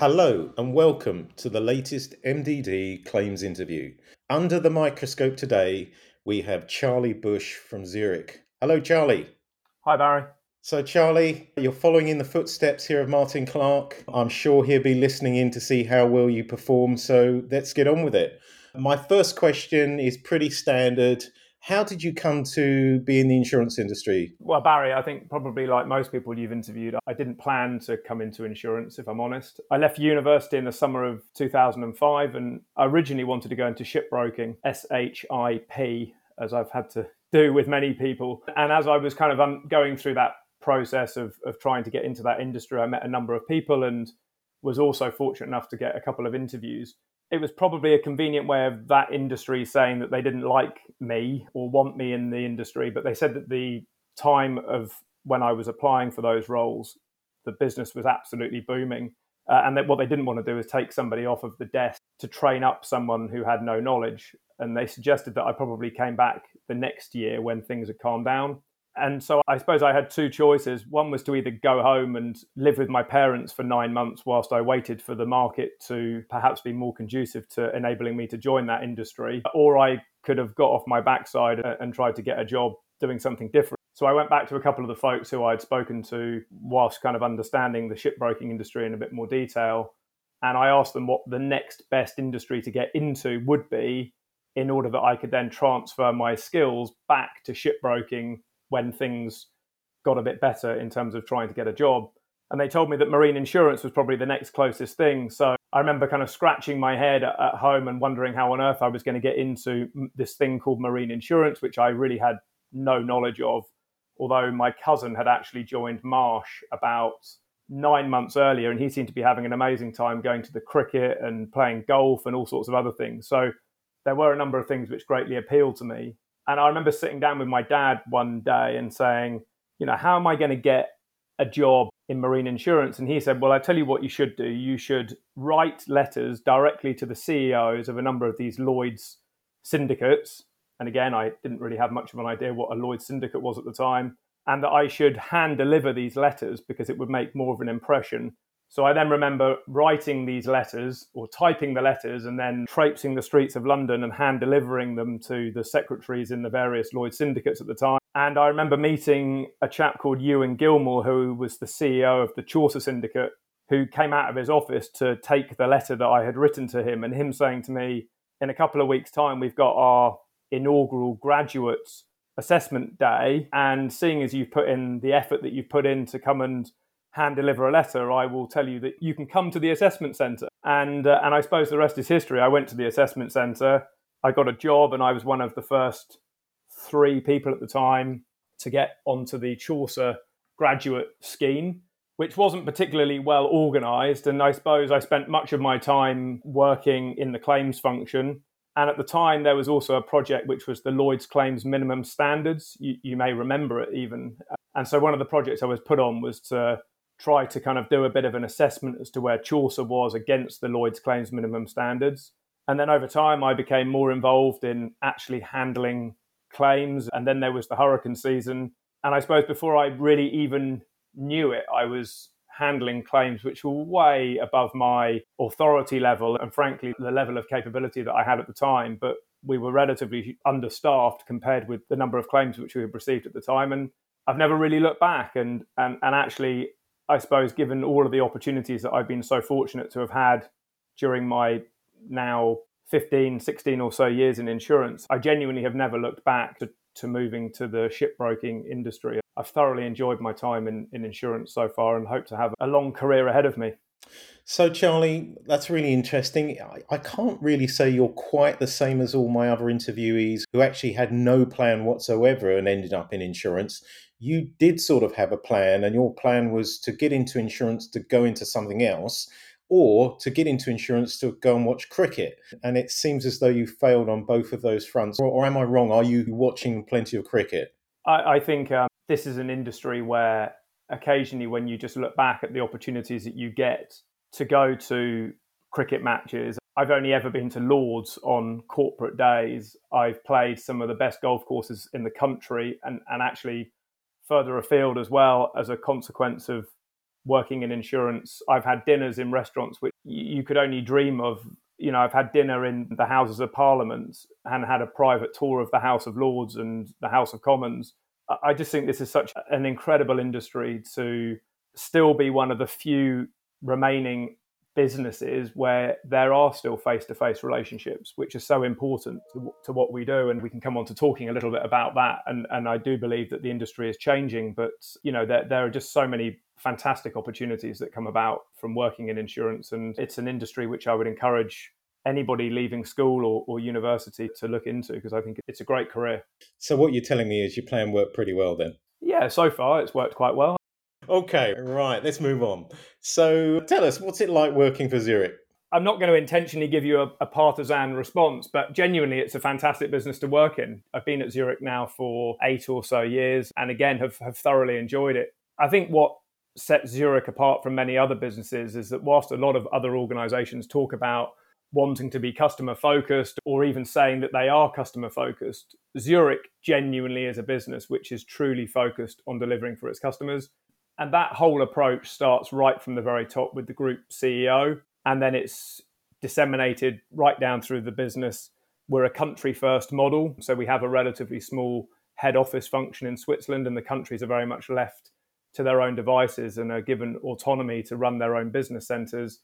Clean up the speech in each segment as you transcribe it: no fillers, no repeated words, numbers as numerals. Hello and welcome to the latest MDD Claims interview. Under the microscope today, we have Charlie Bush from Zurich. Hello, Charlie. Hi, Barry. So, Charlie, you're following in the footsteps here of Martin Clark. I'm sure he'll be listening in to see how well you perform, so let's get on with it. My first question is pretty standard. How did you come to be in the insurance industry? Well, Barry, I think probably like most people you've interviewed, I didn't plan to come into insurance, if I'm honest. I left university in the summer of 2005 and I originally wanted to go into shipbroking, SHIP, as I've had to do with many people. And as I was kind of going through that process of trying to get into that industry, I met a number of people and was also fortunate enough to get a couple of interviews. It was probably a convenient way of that industry saying that they didn't like me or want me in the industry, but they said that the time of when I was applying for those roles, the business was absolutely booming. And that what they didn't want to do is take somebody off of the desk to train up someone who had no knowledge. And they suggested that I probably came back the next year when things had calmed down. And so I suppose I had two choices. One was to either go home and live with my parents for 9 months whilst I waited for the market to perhaps be more conducive to enabling me to join that industry, or I could have got off my backside and tried to get a job doing something different. So I went back to a couple of the folks who I'd spoken to whilst kind of understanding the shipbroking industry in a bit more detail. And I asked them what the next best industry to get into would be in order that I could then transfer my skills back to shipbroking when things got a bit better in terms of trying to get a job. And they told me that marine insurance was probably the next closest thing. So I remember kind of scratching my head at home and wondering how on earth I was going to get into this thing called marine insurance, which I really had no knowledge of, although my cousin had actually joined Marsh about 9 months earlier, and he seemed to be having an amazing time going to the cricket and playing golf and all sorts of other things. So there were a number of things which greatly appealed to me. And I remember sitting down with my dad one day and saying, you know, how am I going to get a job in marine insurance? And he said, well, I tell you what you should do. You should write letters directly to the CEOs of a number of these Lloyd's syndicates. And again, I didn't really have much of an idea what a Lloyd's syndicate was at the time. And that I should hand deliver these letters because it would make more of an impression. So I then remember writing these letters or typing the letters and then traipsing the streets of London and hand delivering them to the secretaries in the various Lloyd's syndicates at the time. And I remember meeting a chap called Ewan Gilmore, who was the CEO of the Chaucer syndicate, who came out of his office to take the letter that I had written to him, and him saying to me, in a couple of weeks' time, we've got our inaugural graduates assessment day. And seeing as you've put in the effort that you've put in to come and hand deliver a letter, I will tell you that you can come to the assessment centre. And I suppose the rest is history. I went to the assessment centre, I got a job, and I was one of the first three people at the time to get onto the Chaucer graduate scheme, which wasn't particularly well organised. And I suppose I spent much of my time working in the claims function. And at the time, there was also a project which was the Lloyd's Claims Minimum Standards. You may remember it even. And so one of the projects I was put on was to try to kind of do a bit of an assessment as to where Chaucer was against the Lloyd's Claims Minimum Standards. And then over time, I became more involved in actually handling claims. And then there was the hurricane season. And I suppose before I really even knew it, I was handling claims which were way above my authority level and frankly, the level of capability that I had at the time. But we were relatively understaffed compared with the number of claims which we had received at the time. And I've never really looked back. And actually, I suppose, given all of the opportunities that I've been so fortunate to have had during my now 15, 16 or so years in insurance, I genuinely have never looked back to moving to the shipbroking industry. I've thoroughly enjoyed my time in insurance so far and hope to have a long career ahead of me. So, Charlie, that's really interesting. I can't really say you're quite the same as all my other interviewees who actually had no plan whatsoever and ended up in insurance. You did sort of have a plan, and your plan was to get into insurance to go into something else, or to get into insurance to go and watch cricket. And it seems as though you failed on both of those fronts. Or am I wrong? Are you watching plenty of cricket? I think this is an industry where occasionally when you just look back at the opportunities that you get to go to cricket matches. I've only ever been to Lord's on corporate days. I've played some of the best golf courses in the country and actually further afield as well as a consequence of working in insurance, I've had dinners in restaurants which you could only dream of. You know, I've had dinner in the Houses of Parliament and had a private tour of the House of Lords and the House of Commons. I just think this is such an incredible industry to still be one of the few remaining businesses where there are still face-to-face relationships, which is so important to what we do. And we can come on to talking a little bit about that. And I do believe that the industry is changing, but you know, there are just so many fantastic opportunities that come about from working in insurance. And it's an industry which I would encourage anybody leaving school or university to look into, because I think it's a great career. So what you're telling me is your plan worked pretty well then? Yeah, so far it's worked quite well. Okay, right, let's move on. So tell us, what's it like working for Zurich? I'm not going to intentionally give you a partisan response, but genuinely, it's a fantastic business to work in. I've been at Zurich now for 8 or so years, and again, have thoroughly enjoyed it. I think what sets Zurich apart from many other businesses is that whilst a lot of other organisations talk about wanting to be customer focused or even saying that they are customer focused, Zurich genuinely is a business which is truly focused on delivering for its customers. And that whole approach starts right from the very top with the group CEO, and then it's disseminated right down through the business. We're a country-first model, so we have a relatively small head office function in Switzerland, and the countries are very much left to their own devices and are given autonomy to run their own business centres,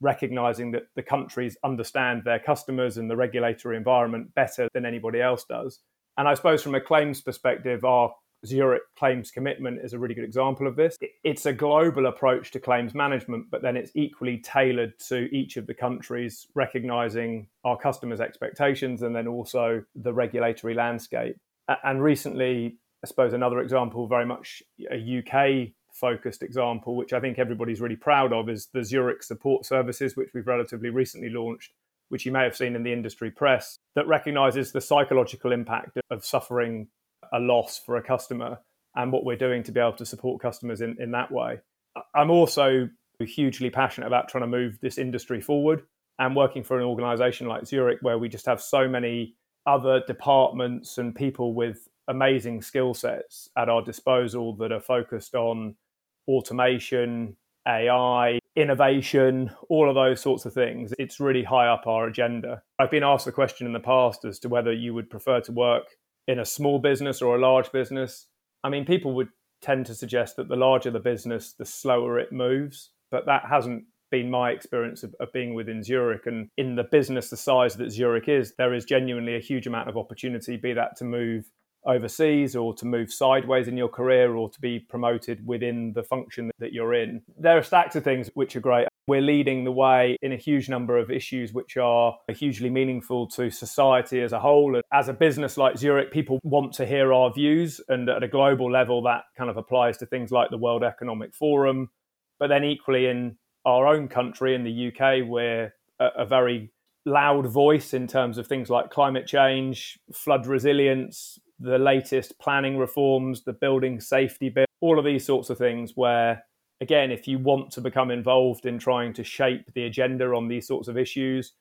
recognising that the countries understand their customers and the regulatory environment better than anybody else does. And I suppose from a claims perspective, our Zurich claims commitment is a really good example of this. It's a global approach to claims management, but then it's equally tailored to each of the countries, recognising our customers' expectations and then also the regulatory landscape. And recently, I suppose another example, very much a UK-focused example, which I think everybody's really proud of, is the Zurich Support Services, which we've relatively recently launched, which you may have seen in the industry press, that recognises the psychological impact of suffering a loss for a customer and what we're doing to be able to support customers in that way. I'm also hugely passionate about trying to move this industry forward, and working for an organisation like Zurich, where we just have so many other departments and people with amazing skill sets at our disposal that are focused on automation, AI, innovation, all of those sorts of things. It's really high up our agenda. I've been asked the question in the past as to whether you would prefer to work in a small business or a large business. I mean, people would tend to suggest that the larger the business, the slower it moves. But that hasn't been my experience of being within Zurich. And in the business the size that Zurich is, there is genuinely a huge amount of opportunity, be that to move overseas or to move sideways in your career or to be promoted within the function that you're in. There are stacks of things which are great. We're leading the way in a huge number of issues which are hugely meaningful to society as a whole. And as a business like Zurich, people want to hear our views. And at a global level, that kind of applies to things like the World Economic Forum. But then equally in our own country, in the UK, we're a very loud voice in terms of things like climate change, flood resilience, the latest planning reforms, the building safety bill, all of these sorts of things where, again, if you want to become involved in trying to shape the agenda on these sorts of issues,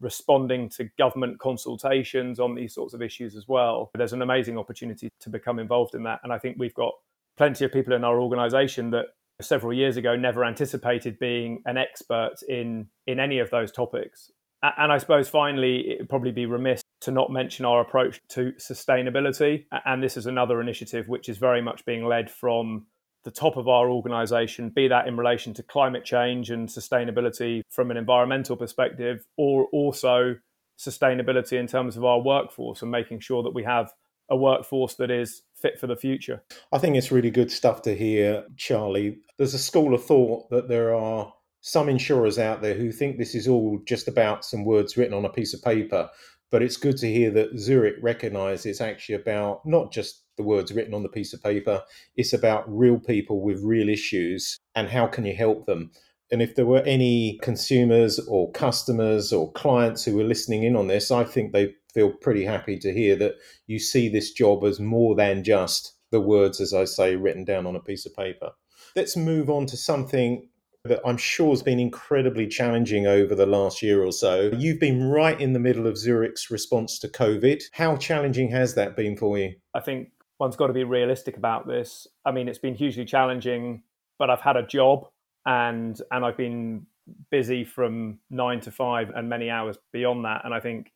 responding to government consultations on these sorts of issues as well, there's an amazing opportunity to become involved in that. And I think we've got plenty of people in our organisation that several years ago never anticipated being an expert in any of those topics. And I suppose finally, it would probably be remiss to not mention our approach to sustainability. And this is another initiative which is very much being led from the top of our organisation, be that in relation to climate change and sustainability from an environmental perspective, or also sustainability in terms of our workforce and making sure that we have a workforce that is fit for the future. I think it's really good stuff to hear, Charlie. There's a school of thought that there are some insurers out there who think this is all just about some words written on a piece of paper. But it's good to hear that Zurich recognises it's actually about not just the words written on the piece of paper, it's about real people with real issues and how can you help them. And if there were any consumers or customers or clients who were listening in on this, I think they feel pretty happy to hear that you see this job as more than just the words, as I say, written down on a piece of paper. Let's move on to something that I'm sure has been incredibly challenging over the last year or so. You've been right in the middle of Zurich's response to COVID. How challenging has that been for you? I think one's got to be realistic about this. I mean, it's been hugely challenging but I've had a job and I've been busy from 9 to 5 and many hours beyond that. And I think,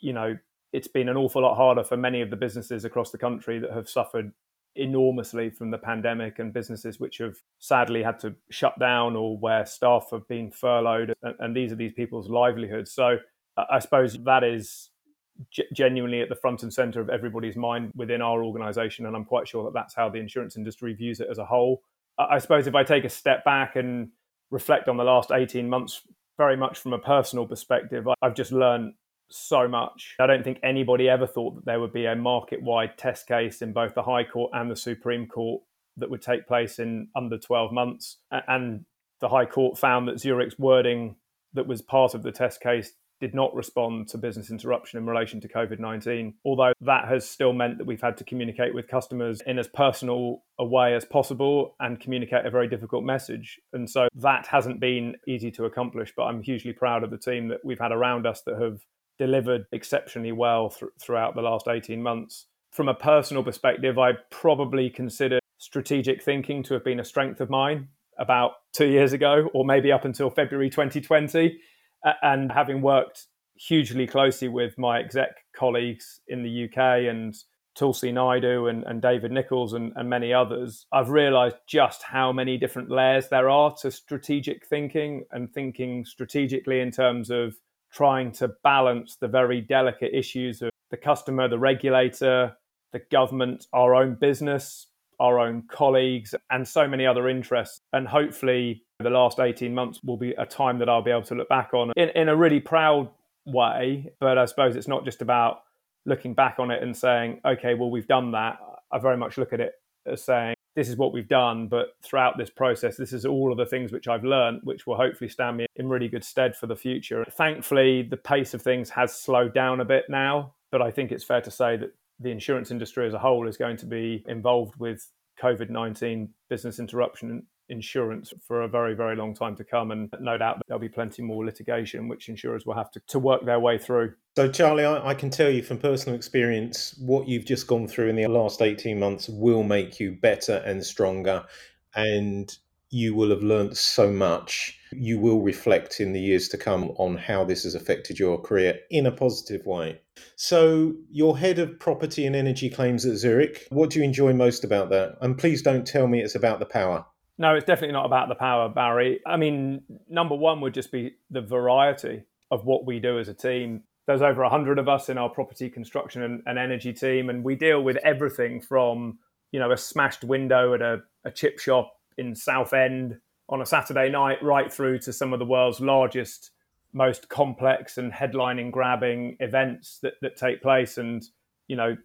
you know, it's been an awful lot harder for many of the businesses across the country that have suffered enormously from the pandemic, and businesses which have sadly had to shut down or where staff have been furloughed. And these are these people's livelihoods. So I suppose that is genuinely at the front and centre of everybody's mind within our organisation. And I'm quite sure that that's how the insurance industry views it as a whole. I suppose if I take a step back and reflect on the last 18 months, very much from a personal perspective, I've just learned so much. I don't think anybody ever thought that there would be a market-wide test case in both the High Court and the Supreme Court that would take place in under 12 months. And the High Court found that Zurich's wording that was part of the test case did not respond to business interruption in relation to COVID-19, although that has still meant that we've had to communicate with customers in as personal a way as possible and communicate a very difficult message. And so that hasn't been easy to accomplish, but I'm hugely proud of the team that we've had around us that have delivered exceptionally well throughout the last 18 months. From a personal perspective, I probably consider strategic thinking to have been a strength of mine about 2 years ago, or maybe up until February 2020. And having worked hugely closely with my exec colleagues in the UK and Tulsi Naidoo and David Nichols and many others, I've realised just how many different layers there are to strategic thinking and thinking strategically in terms of trying to balance the very delicate issues of the customer, the regulator, the government, our own business, our own colleagues, and so many other interests. And hopefully the last 18 months will be a time that I'll be able to look back on in a really proud way. But I suppose it's not just about looking back on it and saying, okay, well, we've done that. I very much look at it as saying, this is what we've done, but throughout this process, this is all of the things which I've learned, which will hopefully stand me in really good stead for the future. Thankfully, the pace of things has slowed down a bit now, but I think it's fair to say that the insurance industry as a whole is going to be involved with COVID-19 business interruption insurance for a very, very long time to come. And no doubt there'll be plenty more litigation, which insurers will have to work their way through. So Charlie, I can tell you from personal experience, what you've just gone through in the last 18 months will make you better and stronger. And you will have learned so much. You will reflect in the years to come on how this has affected your career in a positive way. So you're head of property and energy claims at Zurich. What do you enjoy most about that? And please don't tell me it's about the power. No, it's definitely not about the power, Barry. I mean, number one would just be the variety of what we do as a team. There's over 100 of us in our property, construction and energy team, and we deal with everything from, you know, a smashed window at a chip shop in Southend on a Saturday night, right through to some of the world's largest, most complex and headlining-grabbing events that take place. And, you know,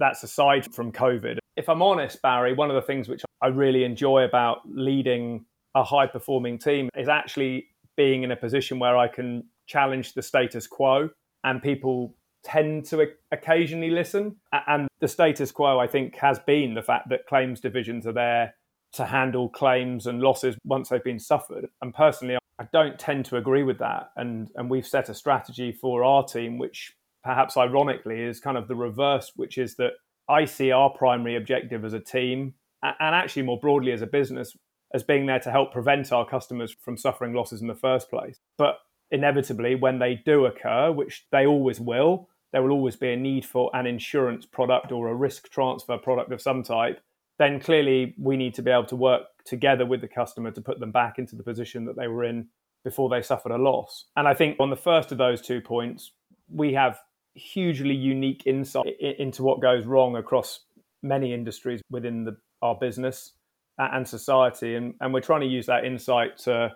that's aside from COVID. If I'm honest, Barry, one of the things which I really enjoy about leading a high-performing team is actually being in a position where I can challenge the status quo, and people tend to occasionally listen. And the status quo, I think, has been the fact that claims divisions are there to handle claims and losses once they've been suffered. And personally, I don't tend to agree with that. And we've set a strategy for our team, which perhaps ironically is kind of the reverse, which is that I see our primary objective as a team, and actually more broadly as a business, as being there to help prevent our customers from suffering losses in the first place. But inevitably, when they do occur, which they always will, there will always be a need for an insurance product or a risk transfer product of some type. Then clearly we need to be able to work together with the customer to put them back into the position that they were in before they suffered a loss. And I think on the first of those 2 points, we have hugely unique insight into what goes wrong across many industries within our business and society. And we're trying to use that insight to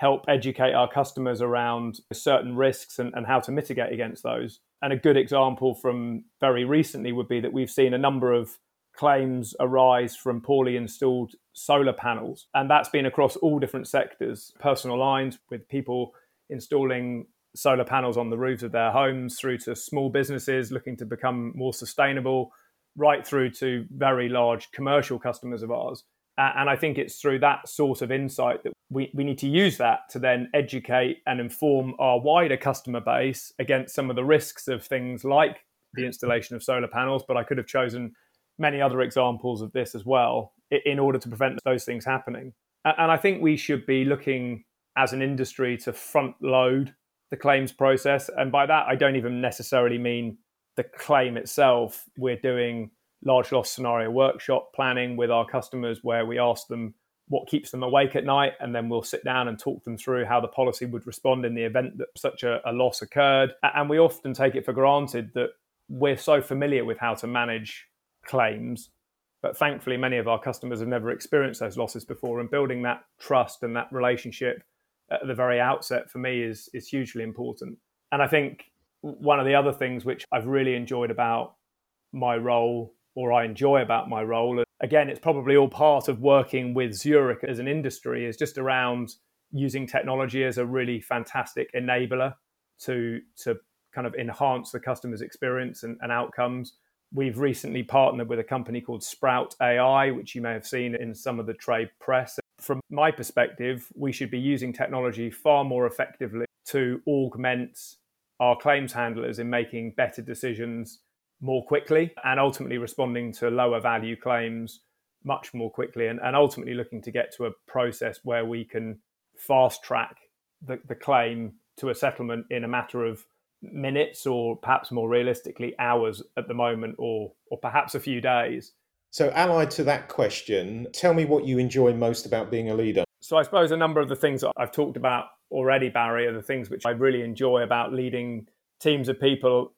help educate our customers around certain risks and how to mitigate against those. And a good example from very recently would be that we've seen a number of claims arise from poorly installed solar panels. And that's been across all different sectors, personal lines with people installing solar panels on the roofs of their homes, through to small businesses looking to become more sustainable, right through to very large commercial customers of ours. And I think it's through that sort of insight that we need to use that to then educate and inform our wider customer base against some of the risks of things like the installation of solar panels. But I could have chosen many other examples of this as well in order to prevent those things happening. And I think we should be looking as an industry to front load the claims process. And by that, I don't even necessarily mean the claim itself. We're doing large loss scenario workshop planning with our customers where we ask them what keeps them awake at night, and then we'll sit down and talk them through how the policy would respond in the event that such a loss occurred. And we often take it for granted that we're so familiar with how to manage claims, but thankfully many of our customers have never experienced those losses before, and building that trust and that relationship at the very outset for me is hugely important. And I think one of the other things which I've really enjoyed about my role, or I enjoy about my role, again, it's probably all part of working with Zurich as an industry, is just around using technology as a really fantastic enabler to kind of enhance the customer's experience and outcomes. We've recently partnered with a company called Sprout AI, which you may have seen in some of the trade press. From my perspective, we should be using technology far more effectively to augment our claims handlers in making better decisions more quickly, and ultimately responding to lower value claims much more quickly, and ultimately looking to get to a process where we can fast track the claim to a settlement in a matter of minutes, or perhaps more realistically hours at the moment, or perhaps a few days. So allied to that question, tell me what you enjoy most about being a leader. So I suppose a number of the things I've talked about already, Barry, are the things which I really enjoy about leading teams of people.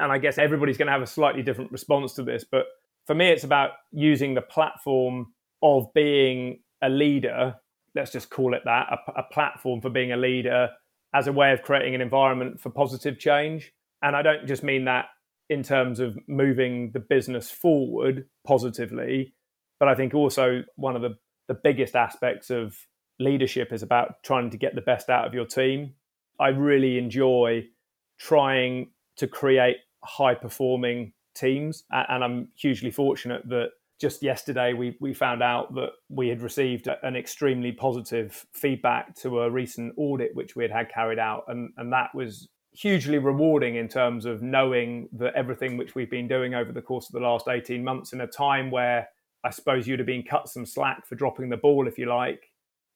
And I guess everybody's going to have a slightly different response to this, but for me, it's about using the platform of being a leader, let's just call it that, a platform for being a leader, as a way of creating an environment for positive change. And I don't just mean that in terms of moving the business forward positively, but I think also one of the biggest aspects of leadership is about trying to get the best out of your team. I really enjoy trying to create high-performing teams. And I'm hugely fortunate that just yesterday we found out that we had received an extremely positive feedback to a recent audit which we had carried out. And that was hugely rewarding in terms of knowing that everything which we've been doing over the course of the last 18 months, in a time where I suppose you'd have been cut some slack for dropping the ball, if you like,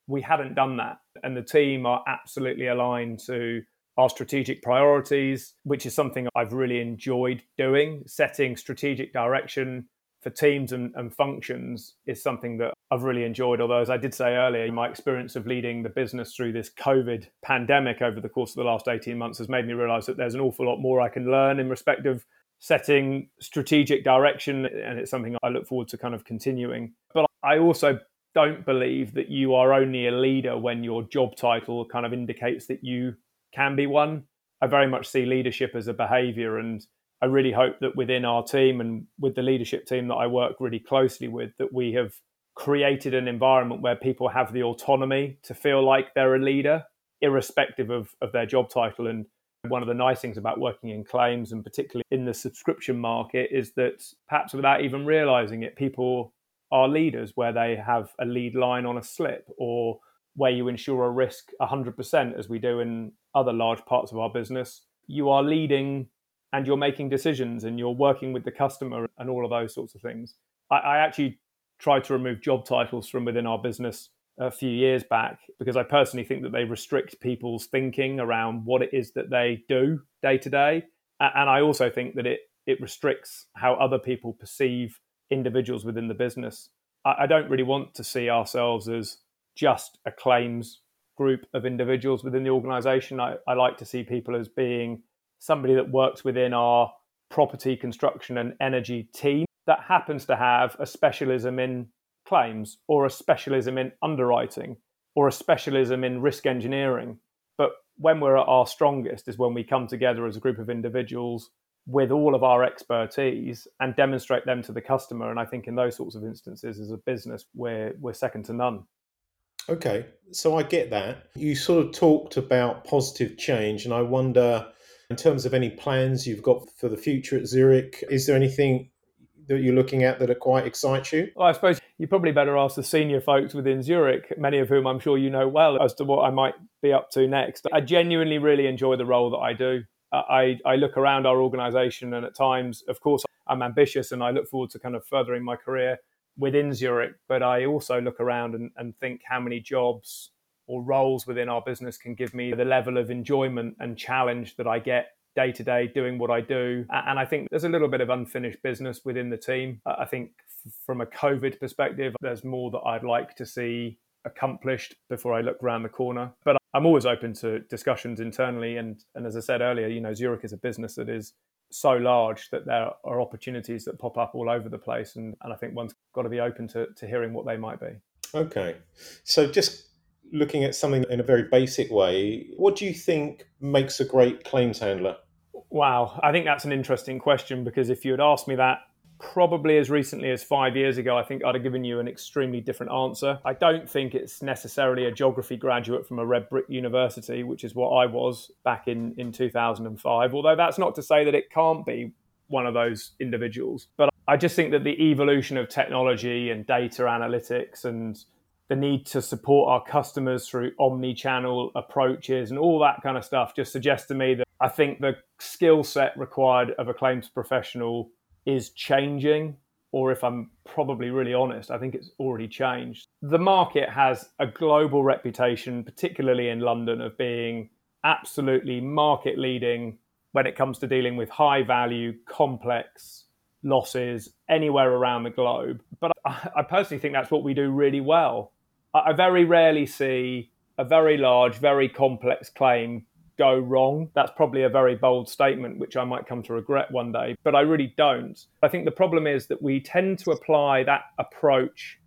we hadn't done that. And the team are absolutely aligned to our strategic priorities, which is something I've really enjoyed doing. Setting strategic direction for teams and functions is something that I've really enjoyed. Although, as I did say earlier, my experience of leading the business through this COVID pandemic over the course of the last 18 months has made me realise that there's an awful lot more I can learn in respect of setting strategic direction. And it's something I look forward to kind of continuing. But I also don't believe that you are only a leader when your job title kind of indicates that you can be one. I very much see leadership as a behaviour, and I really hope that within our team and with the leadership team that I work really closely with, that we have created an environment where people have the autonomy to feel like they're a leader, irrespective of their job title. And one of the nice things about working in claims, and particularly in the subscription market, is that perhaps without even realising it, people are leaders where they have a lead line on a slip, or where you insure a risk 100%, as we do in other large parts of our business. You are leading and you're making decisions and you're working with the customer and all of those sorts of things. I actually tried to remove job titles from within our business a few years back, because I personally think that they restrict people's thinking around what it is that they do day to day. And I also think that it restricts how other people perceive individuals within the business. I don't really want to see ourselves as just a claims group of individuals within the organisation. I like to see people as being somebody that works within our property, construction and energy team that happens to have a specialism in claims, or a specialism in underwriting, or a specialism in risk engineering. But when we're at our strongest is when we come together as a group of individuals with all of our expertise and demonstrate them to the customer. And I think in those sorts of instances, as a business, we're second to none. Okay, so I get that. You sort of talked about positive change, and I wonder, in terms of any plans you've got for the future at Zurich, is there anything that you're looking at that quite excites you? Well, I suppose you probably better ask the senior folks within Zurich, many of whom I'm sure you know well, as to what I might be up to next. I genuinely really enjoy the role that I do. I look around our organisation, and at times, of course, I'm ambitious and I look forward to kind of furthering my career. within Zurich, but I also look around and think how many jobs or roles within our business can give me the level of enjoyment and challenge that I get day to day doing what I do. And I think there's a little bit of unfinished business within the team. I think from a COVID perspective, there's more that I'd like to see accomplished before I look around the corner. But I'm always open to discussions internally. And as I said earlier, you know, Zurich is a business that is so large that there are opportunities that pop up all over the place. And I think one's got to be open to hearing what they might be. Okay. So just looking at something in a very basic way, what do you think makes a great claims handler? Wow. I think that's an interesting question, because if you had asked me that probably as recently as 5 years ago, I think I'd have given you an extremely different answer. I don't think it's necessarily a geography graduate from a red brick university, which is what I was back in 2005, although that's not to say that it can't be one of those individuals. But I just think that the evolution of technology and data analytics and the need to support our customers through omni-channel approaches and all that kind of stuff just suggests to me that I think the skill set required of a claims professional is changing, or if I'm probably really honest, I think it's already changed. The market has a global reputation, particularly in London, of being absolutely market leading when it comes to dealing with high value, complex losses anywhere around the globe. But I personally think that's what we do really well. I very rarely see a very large, very complex claim go wrong. That's probably a very bold statement, which I might come to regret one day, but I really don't. I think the problem is that we tend to apply that approach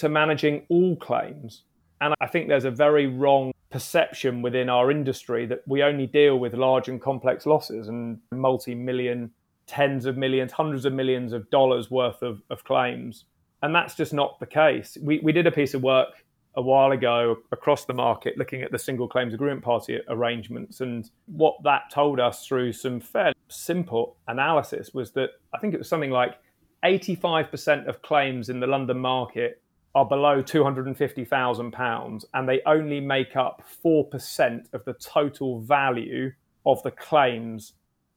to managing all claims. And I think there's a very wrong perception within our industry that we only deal with large and complex losses and multi-million, tens of millions, hundreds of millions of dollars worth of claims. And that's just not the case. We did a piece of work a while ago across the market looking at the single claims agreement party arrangements, and what that told us through some fairly simple analysis was that I think it was something like 85% of claims in the London market are below £250,000, and they only make up 4% of the total value of the claims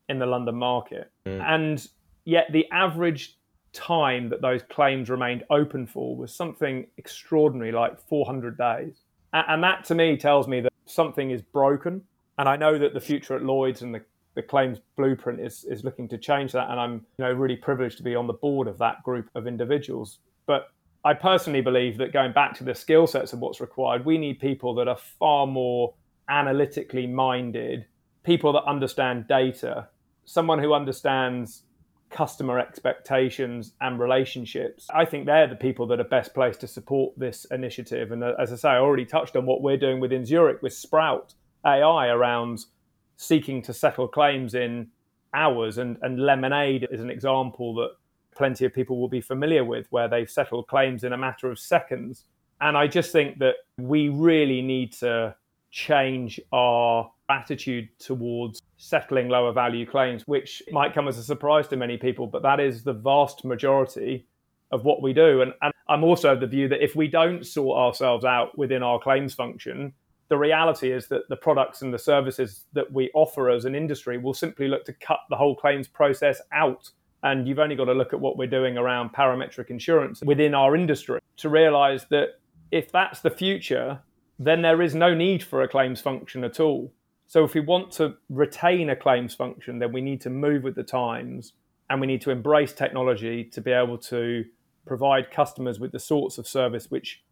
in the London market. And yet the average time that those claims remained open for was something extraordinary, like 400 days. And that to me tells me that something is broken. And I know that the future at Lloyd's and the claims blueprint is looking to change that. And I'm, you know, really privileged to be on the board of that group of individuals. But I personally believe that going back to the skill sets of what's required, we need people that are far more analytically minded, people that understand data, someone who understands customer expectations and relationships. I think they're the people that are best placed to support this initiative. And as I say, I already touched on what we're doing within Zurich with Sprout AI around seeking to settle claims in hours. And Lemonade is an example that plenty of people will be familiar with, where they've settled claims in a matter of seconds. And I just think that we really need to change our attitude towards settling lower value claims, which might come as a surprise to many people, but that is the vast majority of what we do. And I'm also of the view that if we don't sort ourselves out within our claims function, the reality is that the products and the services that we offer as an industry will simply look to cut the whole claims process out. And you've only got to look at what we're doing around parametric insurance within our industry to realize that if that's the future, then there is no need for a claims function at all. So if we want to retain a claims function, then we need to move with the times, and we need to embrace technology to be able to provide customers with the sorts of service which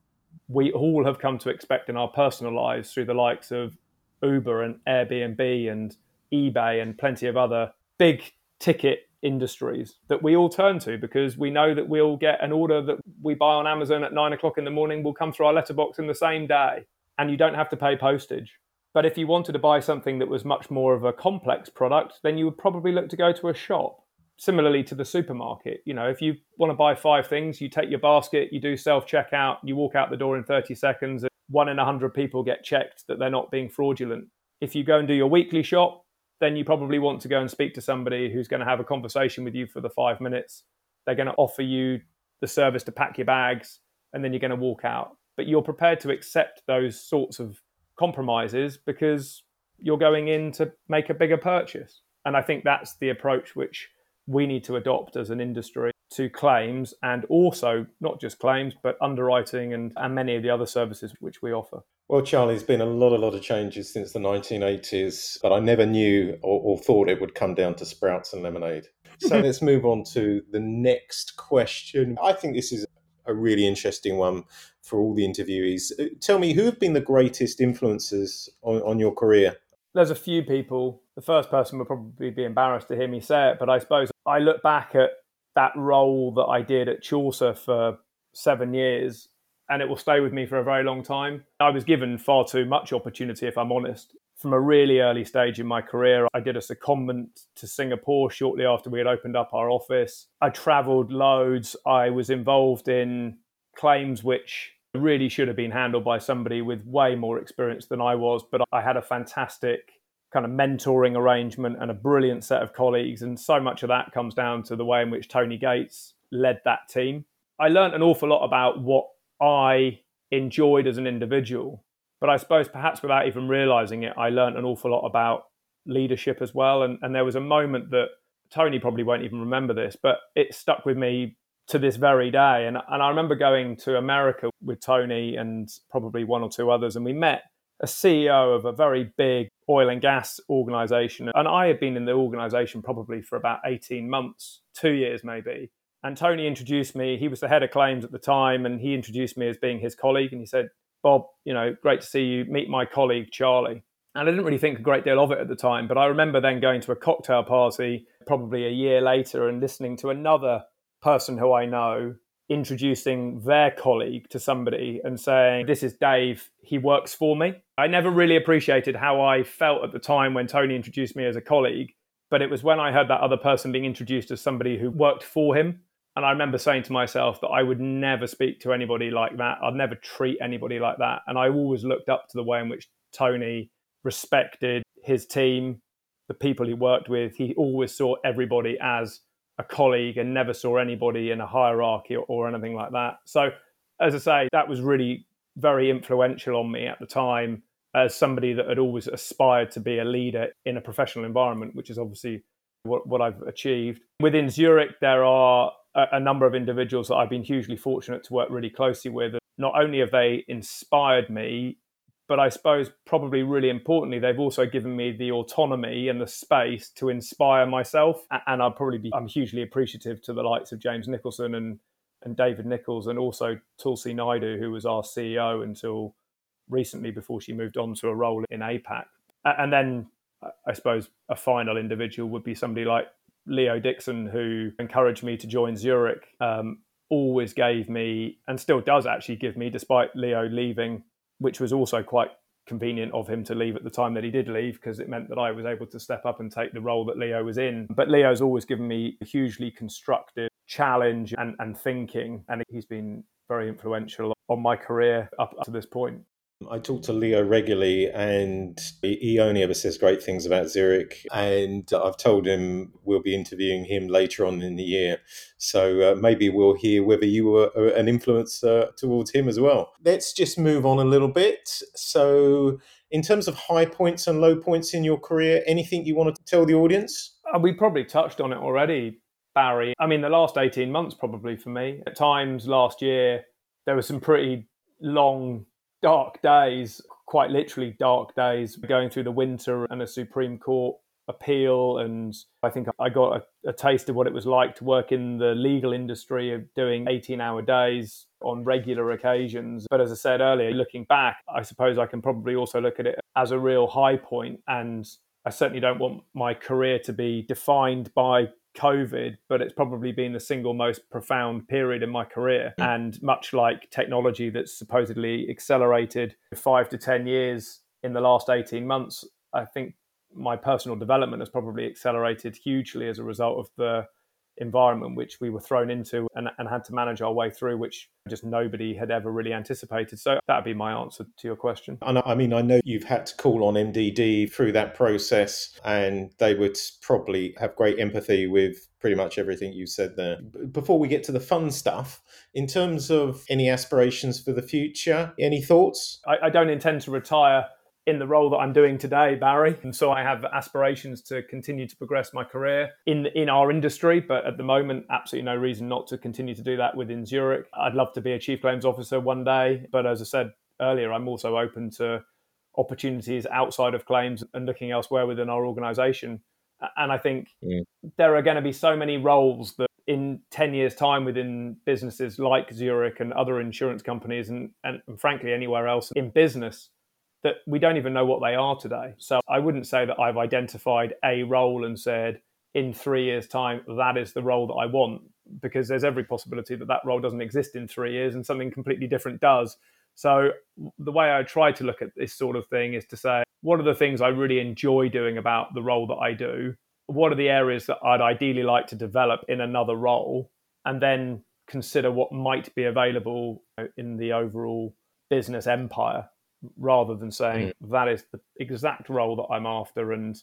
we all have come to expect in our personal lives through the likes of Uber and Airbnb and eBay and plenty of other big ticket industries that we all turn to because we know that we'll get an order that we buy on Amazon at 9 o'clock in the morning will come through our letterbox in the same day, and you don't have to pay postage. But if you wanted to buy something that was much more of a complex product, then you would probably look to go to a shop. Similarly to the supermarket, you know, if you want to buy 5 things, you take your basket, you do self-checkout, you walk out the door in 30 seconds, and 1 in 100 people get checked that they're not being fraudulent. If you go and do your weekly shop, then you probably want to go and speak to somebody who's going to have a conversation with you for the 5 minutes. They're going to offer you the service to pack your bags, and then you're going to walk out. But you're prepared to accept those sorts of compromises because you're going in to make a bigger purchase. And I think that's the approach which we need to adopt as an industry to claims, and also not just claims, but underwriting and many of the other services which we offer. Well, Charlie, there's been a lot of changes since the 1980s, but I never knew or thought it would come down to Sprouts and Lemonade. So let's move on to the next question. I think this is a really interesting one for all the interviewees. Tell me, who have been the greatest influences on your career? There's a few people. The first person would probably be embarrassed to hear me say it, but I suppose I look back at that role that I did at Chaucer for 7 years, and it will stay with me for a very long time. I was given far too much opportunity, if I'm honest. From a really early stage in my career, I did a secondment to Singapore shortly after we had opened up our office. I travelled loads. I was involved in claims which really should have been handled by somebody with way more experience than I was, but I had a fantastic kind of mentoring arrangement and a brilliant set of colleagues, and so much of that comes down to the way in which Tony Gates led that team. I learned an awful lot about what I enjoyed as an individual, but I suppose perhaps without even realizing it, I learned an awful lot about leadership as well. And there was a moment that Tony probably won't even remember this, but it stuck with me to this very day. And I remember going to America with Tony and probably one or two others, and we met a CEO of a very big oil and gas organization. And I had been in the organization probably for about 18 months, 2 years maybe. And Tony introduced me. He was the head of claims at the time, and he introduced me as being his colleague. And he said, "Bob, you know, great to see you. Meet my colleague, Charlie." And I didn't really think a great deal of it at the time, but I remember then going to a cocktail party probably a year later and listening to another person who I know introducing their colleague to somebody and saying, "This is Dave. He works for me." I never really appreciated how I felt at the time when Tony introduced me as a colleague, but it was when I heard that other person being introduced as somebody who worked for him. And I remember saying to myself that I would never speak to anybody like that. I'd never treat anybody like that. And I always looked up to the way in which Tony respected his team, the people he worked with. He always saw everybody as a colleague and never saw anybody in a hierarchy or anything like that. So, as I say, that was really very influential on me at the time as somebody that had always aspired to be a leader in a professional environment, which is obviously what I've achieved. Within Zurich, there are a number of individuals that I've been hugely fortunate to work really closely with. Not only have they inspired me, but I suppose probably really importantly, they've also given me the autonomy and the space to inspire myself. And I'm hugely appreciative to the likes of James Nicholson and David Nichols, and also Tulsi Naidoo, who was our CEO until recently before she moved on to a role in APAC. And then I suppose a final individual would be somebody like Leo Dixon, who encouraged me to join Zurich, always gave me, and still does actually give me, despite Leo leaving, which was also quite convenient of him to leave at the time that he did leave, because it meant that I was able to step up and take the role that Leo was in. But Leo's always given me a hugely constructive challenge and thinking, and he's been very influential on my career up to this point. I talk to Leo regularly, and he only ever says great things about Zurich, and I've told him we'll be interviewing him later on in the year, so maybe we'll hear whether you were an influence towards him as well. Let's just move on a little bit. So in terms of high points and low points in your career, anything you want to tell the audience? We probably touched on it already, Barry. I mean, the last 18 months probably for me. At times last year, there were some pretty long dark days, quite literally dark days, going through the winter and a Supreme Court appeal. And I think I got a taste of what it was like to work in the legal industry of doing 18-hour days on regular occasions. But as I said earlier, looking back, I suppose I can probably also look at it as a real high point. And I certainly don't want my career to be defined by COVID, but it's probably been the single most profound period in my career. And much like technology that's supposedly accelerated 5 to 10 years in the last 18 months, I think my personal development has probably accelerated hugely as a result of the environment which we were thrown into and had to manage our way through, which just nobody had ever really anticipated. So that'd be my answer to your question. And I mean, I know you've had to call on MDD through that process, and they would probably have great empathy with pretty much everything you said there. Before we get to the fun stuff, in terms of any aspirations for the future, any thoughts? I don't intend to retire in the role that I'm doing today, Barry. And so I have aspirations to continue to progress my career in our industry, but at the moment, absolutely no reason not to continue to do that within Zurich. I'd love to be a chief claims officer one day, but as I said earlier, I'm also open to opportunities outside of claims and looking elsewhere within our organisation. And I think there are going to be so many roles that in 10 years' time within businesses like Zurich and other insurance companies and frankly anywhere else in business that we don't even know what they are today. So I wouldn't say that I've identified a role and said in 3 years' time, that is the role that I want, because there's every possibility that that role doesn't exist in 3 years and something completely different does. So the way I try to look at this sort of thing is to say, what are the things I really enjoy doing about the role that I do? What are the areas that I'd ideally like to develop in another role? And then consider what might be available in the overall business empire, rather than saying that is the exact role that I'm after. And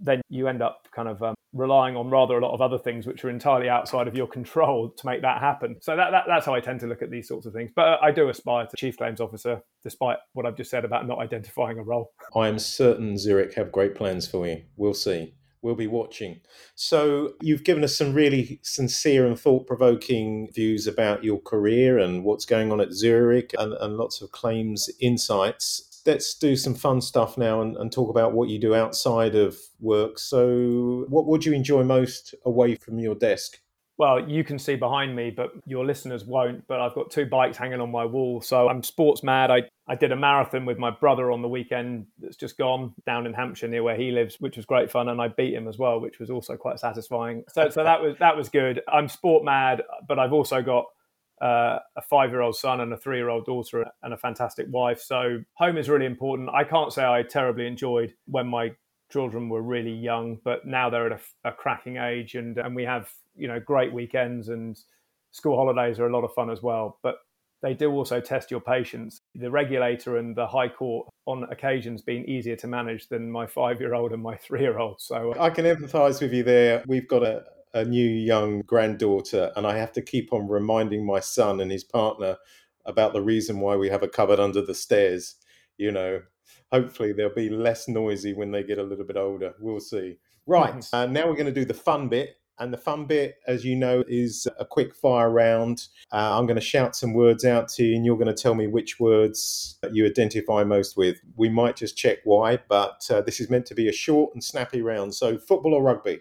then you end up kind of relying on rather a lot of other things which are entirely outside of your control to make that happen. So that's how I tend to look at these sorts of things. But I do aspire to chief claims officer, despite what I've just said about not identifying a role. I am certain Zurich have great plans for you. We'll see. We'll be watching. So you've given us some really sincere and thought-provoking views about your career and what's going on at Zurich and lots of claims insights. Let's do some fun stuff now and talk about what you do outside of work. So what would you enjoy most away from your desk? Well, you can see behind me, but your listeners won't. But I've got two bikes hanging on my wall. So I'm sports mad. I did a marathon with my brother on the weekend that's just gone down in Hampshire near where he lives, which was great fun. And I beat him as well, which was also quite satisfying. So that was good. I'm sport mad, but I've also got a 5-year-old son and a 3-year-old daughter and a fantastic wife. So home is really important. I can't say I terribly enjoyed when my children were really young, but now they're at a cracking age and we have, you know, great weekends and school holidays are a lot of fun as well. But they do also test your patience. The regulator and the High Court on occasions been easier to manage than my 5-year-old and my 3-year-old. So I can empathise with you there. We've got a new young granddaughter, and I have to keep on reminding my son and his partner about the reason why we have a cupboard under the stairs. You know, hopefully they'll be less noisy when they get a little bit older. We'll see. Right. Mm-hmm. Now we're going to do the fun bit. And the fun bit, as you know, is a quick fire round. I'm going to shout some words out to you and you're going to tell me which words you identify most with. We might just check why, but this is meant to be a short and snappy round. So football or rugby?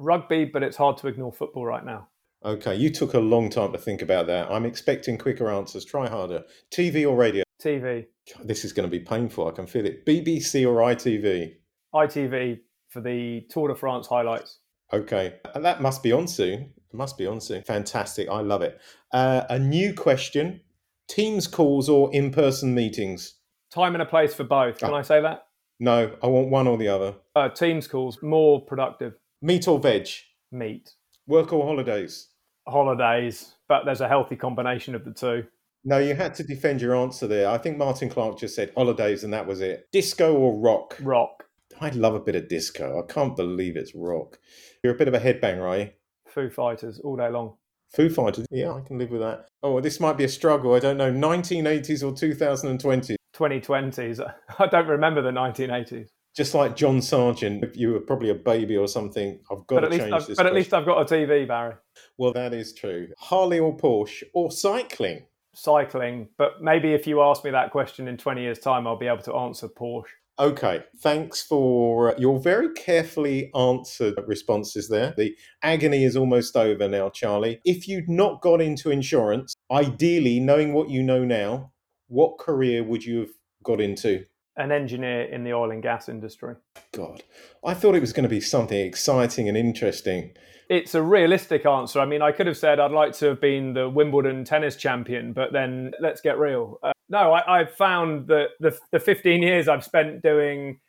Rugby, but it's hard to ignore football right now. Okay, you took a long time to think about that. I'm expecting quicker answers. Try harder. TV or radio? TV. God, this is going to be painful. I can feel it. BBC or ITV? ITV for the Tour de France highlights. Okay, and that must be on soon. It must be on soon. Fantastic. I love it. A new question. Teams calls or in-person meetings? Time and a place for both. Can I say that? No, I want one or the other. Teams calls, more productive. Meat or veg? Meat. Work or holidays? Holidays, but there's a healthy combination of the two. No, you had to defend your answer there. I think Martin Clark just said holidays and that was it. Disco or rock? Rock. I love a bit of disco. I can't believe it's rock. You're a bit of a headbanger, are you? Foo Fighters, all day long. Foo Fighters? Yeah, I can live with that. Oh, well, this might be a struggle. I don't know. 1980s or 2020s? 2020s. I don't remember the 1980s. Just like John Sargent, if you were probably a baby or something, I've got to change this question. But at least I've got a TV, Barry. Well, that is true. Harley or Porsche or cycling? Cycling, but maybe if you ask me that question in 20 years' time, I'll be able to answer Porsche. Okay, thanks for your very carefully answered responses there. The agony is almost over now, Charlie. If you'd not got into insurance, ideally, knowing what you know now, what career would you have got into? An engineer in the oil and gas industry. God, I thought it was going to be something exciting and interesting. It's a realistic answer. I mean, I could have said I'd like to have been the Wimbledon tennis champion, but then let's get real. No, I've found that the 15 years I've spent doing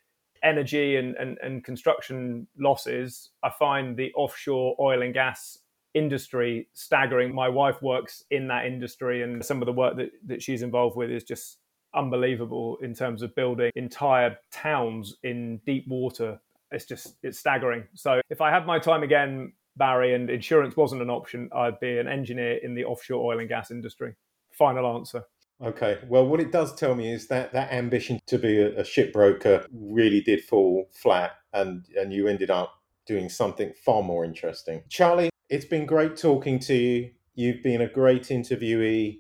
energy and construction losses, I find the offshore oil and gas industry staggering. My wife works in that industry and some of the work that she's involved with is just unbelievable in terms of building entire towns in deep water. It's staggering. So if I had my time again, Barry, and insurance wasn't an option, I'd be an engineer in the offshore oil and gas industry. Final answer. Okay. Well, what it does tell me is that that ambition to be a shipbroker really did fall flat, and you ended up doing something far more interesting. Charlie, it's been great talking to you. You've been a great interviewee,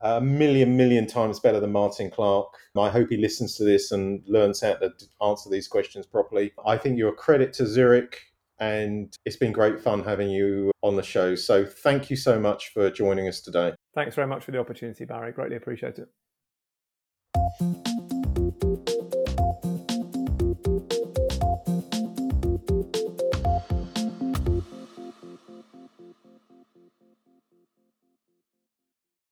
a million times better than Martin Clark. I hope he listens to this and learns how to answer these questions properly. I think you're a credit to Zurich, and it's been great fun having you on the show. So thank you so much for joining us today. Thanks very much for the opportunity, Barry. Greatly appreciate it.